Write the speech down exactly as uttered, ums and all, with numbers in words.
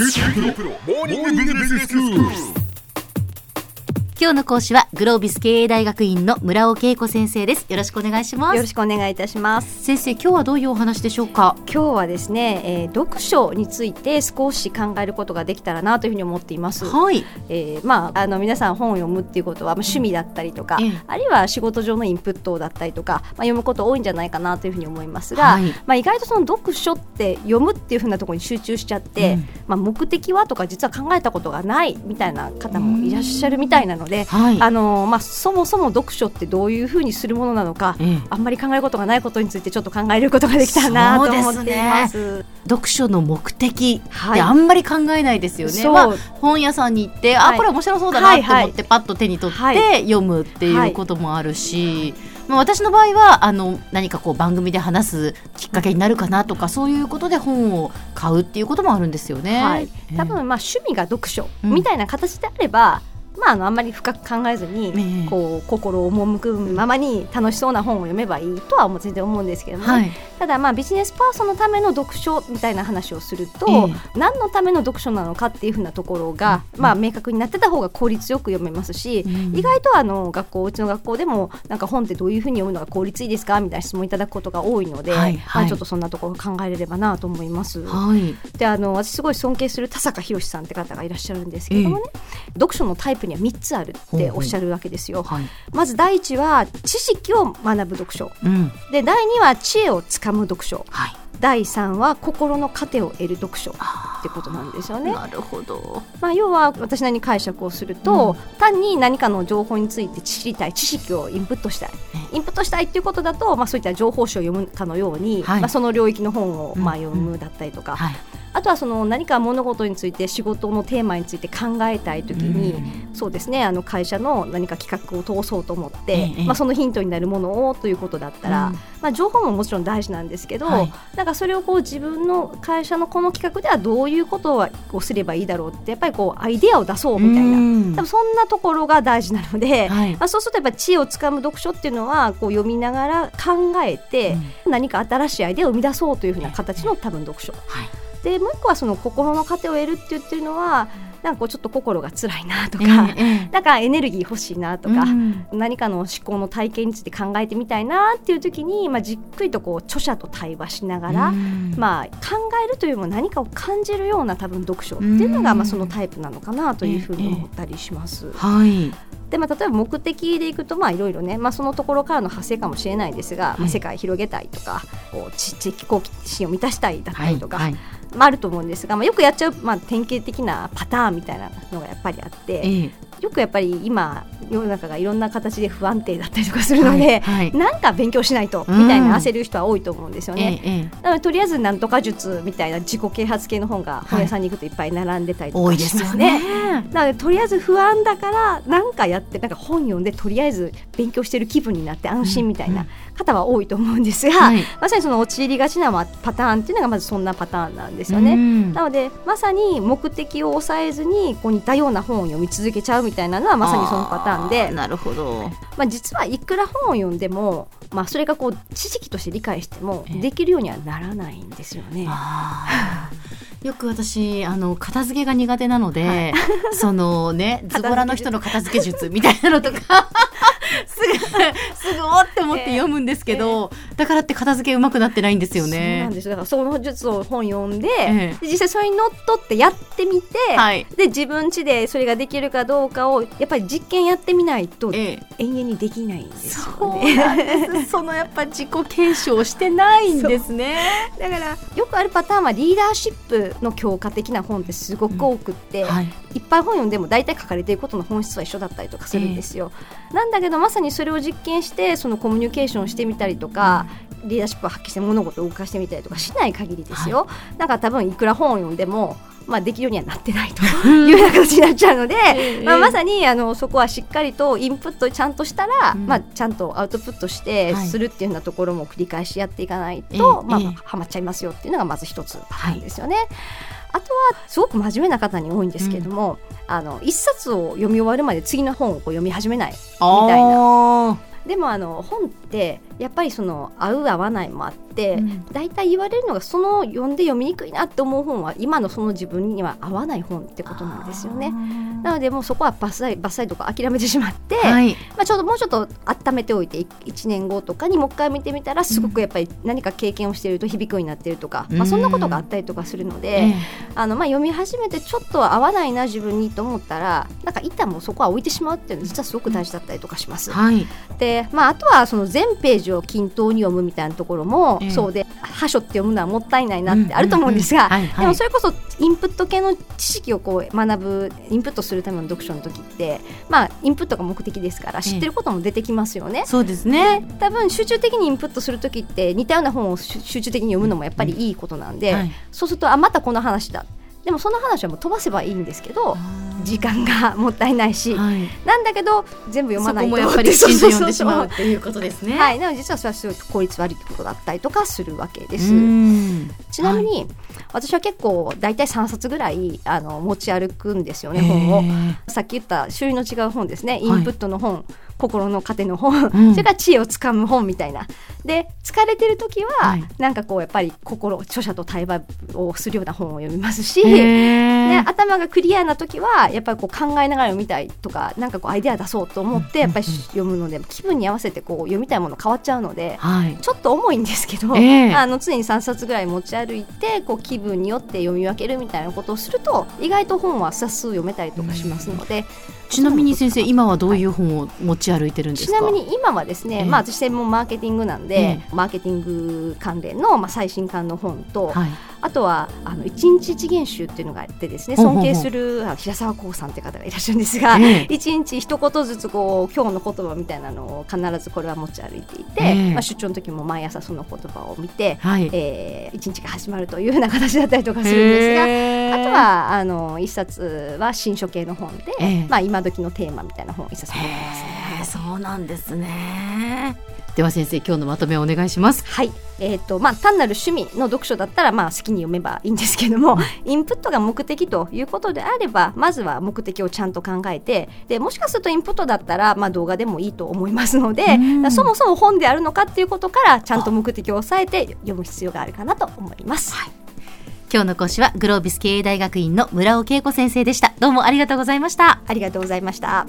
今日の講師はグロービス経営大学院の村尾恵子先生です。よろしくお願いします。よろしくお願いいたします。先生、今日はどういうお話でしょうか？今日はですね、えー、読書について少し考えることができたらなというふうに思っています。はい、えーまあ、あの皆さん本を読むっていうことは、まあ、趣味だったりとか、ええ、あるいは仕事上のインプットだったりとか、まあ、読むこと多いんじゃないかなというふうに思いますが、はいまあ、意外とその読書って読むっていうふうなところに集中しちゃって、うんまあ、目的はとか実は考えたことがないみたいな方もいらっしゃるみたいなのでではいあのまあ、そもそも読書ってどういうふうにするものなのか、うん、あんまり考えることがないことについてちょっと考えることができたなと思っています。そうですね、読書の目的ってあんまり考えないですよね、はいまあ、本屋さんに行って、はい、あこれ面白そうだなと思ってパッと手に取って読むっていうこともあるし、はいはいはいまあ、私の場合はあの何かこう番組で話すきっかけになるかなとかそういうことで本を買うっていうこともあるんですよね、はい、多分まあ趣味が読書みたいな形であれば、うんまあ、あのあんまり深く考えずにこう心を赴くままに楽しそうな本を読めばいいとは全然思うんですけども、ねはい、ただまあビジネスパーソンのための読書みたいな話をすると、えー、何のための読書なのかっていう風なところが、うんまあ、明確になってた方が効率よく読めますし、うん、意外とあの学校うちの学校でもなんか本ってどういう風に読むのが効率いいですかみたいな質問いただくことが多いので、はいはいまあ、ちょっとそんなところ考えれればなと思います、はい、であの私すごい尊敬する田坂博さんって方がいらっしゃるんですけどもね、えー、読書のタイプにはみっつあるっておっしゃるわけですよ、はい、まずだいいちは知識を学ぶ読書、うん、でだいには知恵をつかむ読書、はい、だいさんは心の糧を得る読書ってことなんですよね。なるほど、まあ、要は私なりに解釈をすると、うん、単に何かの情報について知りたい知識をインプットしたいインプットしたいっていうことだと、まあ、そういった情報誌を読むかのように、はいまあ、その領域の本をまあ読むだったりとか、うんうんはいあとはその何か物事について仕事のテーマについて考えたいときに、うん、そうですねあの会社の何か企画を通そうと思って、ええまあ、そのヒントになるものをということだったら、うんまあ、情報ももちろん大事なんですけど、はい、なんかそれをこう自分の会社のこの企画ではどういうことをすればいいだろうってやっぱりこうアイデアを出そうみたいな、うん、多分そんなところが大事なので、はいまあ、そうするとやっぱ知恵をつかむ読書っていうのはこう読みながら考えて、うん、何か新しいアイデアを生み出そうというふうな形の多分読書、はいでもう一個はその心の糧を得るって言ってるのはなんかこうちょっと心が辛いなとか、えー、なんかエネルギー欲しいなとか、うん、何かの思考の体験について考えてみたいなっていう時に、まあ、じっくりとこう著者と対話しながら、うんまあ、考えるというよりも何かを感じるような多分読書っていうのが、うんまあ、そのタイプなのかなというふうに思ったりします、えーえー、はいでまあ、例えば目的でいくといろいろね、まあ、そのところからの派生かもしれないですが、はいまあ、世界を広げたいとかこう知的好奇心を満たしたいだったりとか、はいはいまあ、あると思うんですが、まあ、よくやっちゃう、まあ、典型的なパターンみたいなのがやっぱりあって、えー、よくやっぱり今世の中がいろんな形で不安定だったりとかするので、はいはい、なんか勉強しないとみたいな焦る人は多いと思うんですよね、うんえー、なのでとりあえずなんとか術みたいな自己啓発系の本が本屋さんに行くといっぱい並んでたりとかしますね、はい、多いですよね。なのでとりあえず不安だからなんかやってなんか本読んでとりあえず勉強してる気分になって安心みたいな方は多いと思うんですが、はい、まさにその陥りがちなパターンっていうのがまずそんなパターンなんですよね。なのでまさに目的を抑えずにこう似たような本を読み続けちゃうみたいなのはまさにそのパターンで、なるほど、まあ、実はいくら本を読んでも、まあ、それがこう知識として理解してもできるようにはならないんですよね。あよく私あの片付けが苦手なので、はい、そのねズボラの人の片付け術みたいなのとかすぐすぐおって思って読むんですけど、えーえー、だからって片付けうまくなってないんですよね。そうなんですよ。だからその術を本読んで、えー、で実際それにのっとってやってみて、はい、で自分家でそれができるかどうかをやっぱり実験やってみないと、えー、永遠にできないんですよね。そうなんです。そのやっぱ自己検証してないんですね。だからよくあるパターンはリーダーシップの強化的な本ってすごく多くって、うんはい、いっぱい本読んでも大体書かれていることの本質は一緒だったりとかするんですよ、えー、なんだけどまさにそれを実験してそのコミュニケーションしてみたりとか、うん、リーダーシップを発揮して物事を動かしてみたりとかしない限りですよ、はい、なんか多分いくら本を読んでもまあ、できるようにはなってないというような形になっちゃうので、えーまあ、まさにあのそこはしっかりとインプットちゃんとしたら、うんまあ、ちゃんとアウトプットしてするっていうようなところも繰り返しやっていかないと、はいまあまあ、はまっちゃいますよっていうのがまず一つパターンですよね、はい、あとはすごく真面目な方に多いんですけれども、うん、あの一冊を読み終わるまで次の本をこう読み始めないみたいな。でもあの本ってやっぱりその合う合わないもあってて大体、うん、言われるのがその読んで読みにくいなって思う本は今のその自分には合わない本ってことなんですよね。なのでもうそこはバッサリバッサリとか諦めてしまって、はい、まあ、ちょっともうちょっと温めておいていちねんごとかにもう一回見てみたらすごくやっぱり何か経験をしていると響くようになっているとか、うん、まあ、そんなことがあったりとかするので、うん、あのまあ読み始めてちょっと合わないな自分にと思ったらなんか一旦もうそこは置いてしまうっていうのは実はすごく大事だったりとかします、うん、はい。でまあ、あとはその全ページを均等に読むみたいなところも、うん、そうで覇書って読むのはもったいないなってあると思うんですが、でもそれこそインプット系の知識をこう学ぶインプットするための読書の時って、まあ、インプットが目的ですから知ってることも出てきますよね、ええ、そうですね。で多分集中的にインプットする時って似たような本を集中的に読むのもやっぱりいいことなんで、うん、はい、そうするとあまたこの話だ、でもその話はもう飛ばせばいいんですけど時間がもったいないし、はい、なんだけど全部読まないとそこもやっぱり信じ読んでしまうっていうことですね。はい、なので実はそれはすごい効率悪いことだったりとかするわけです。うん、ちなみに、はい、私は結構だいたいさんさつぐらいあの持ち歩くんですよね、本を。さっき言った種類の違う本ですね、インプットの本、はい、心の糧の本、うん、それから知恵をつかむ本みたいなで、疲れてる時は、はい、なんかこうやっぱり心著者と対話をするような本を読みますし、ね、頭がクリアな時はやっぱりこう考えながら読みたいとか、なんかこうアイデア出そうと思ってやっぱり読むので、気分に合わせてこう読みたいもの変わっちゃうので、はい、ちょっと重いんですけど、えー、あの常にさんさつぐらい持ち歩いてこう気分によって読み分けるみたいなことをすると意外と本は冊数読めたりとかしますので、うん、ちなみに先生今はどういう本を持ち歩いてるんですか？はい、ちなみに今はですね、えーまあ、私専門マーケティングなんで、うん、マーケティング関連の、まあ、最新刊の本と、はい、あとはあの一日一言集っていうのがあってですね、尊敬する平沢光さんって方がいらっしゃるんですが、えー、一日一言ずつこう今日の言葉みたいなのを必ずこれは持ち歩いていて、えーまあ、出張の時も毎朝その言葉を見て、はい、えー、一日が始まるというような形だったりとかするんですが、えー、あとはあの一冊は新書系の本で、えーまあ、今時のテーマみたいな本を一冊持ってますね。えー、そうなんですね。では先生、今日のまとめをお願いします。はい、えーとまあ、単なる趣味の読書だったら、まあ、好きに読めばいいんですけども、インプットが目的ということであればまずは目的をちゃんと考えて、でもしかするとインプットだったら、まあ、動画でもいいと思いますので、そもそも本であるのかっていうことからちゃんと目的を抑えて読む必要があるかなと思います。はい、今日の講師はグロービス経営大学院の村尾恵子先生でした。どうもありがとうございました。ありがとうございました。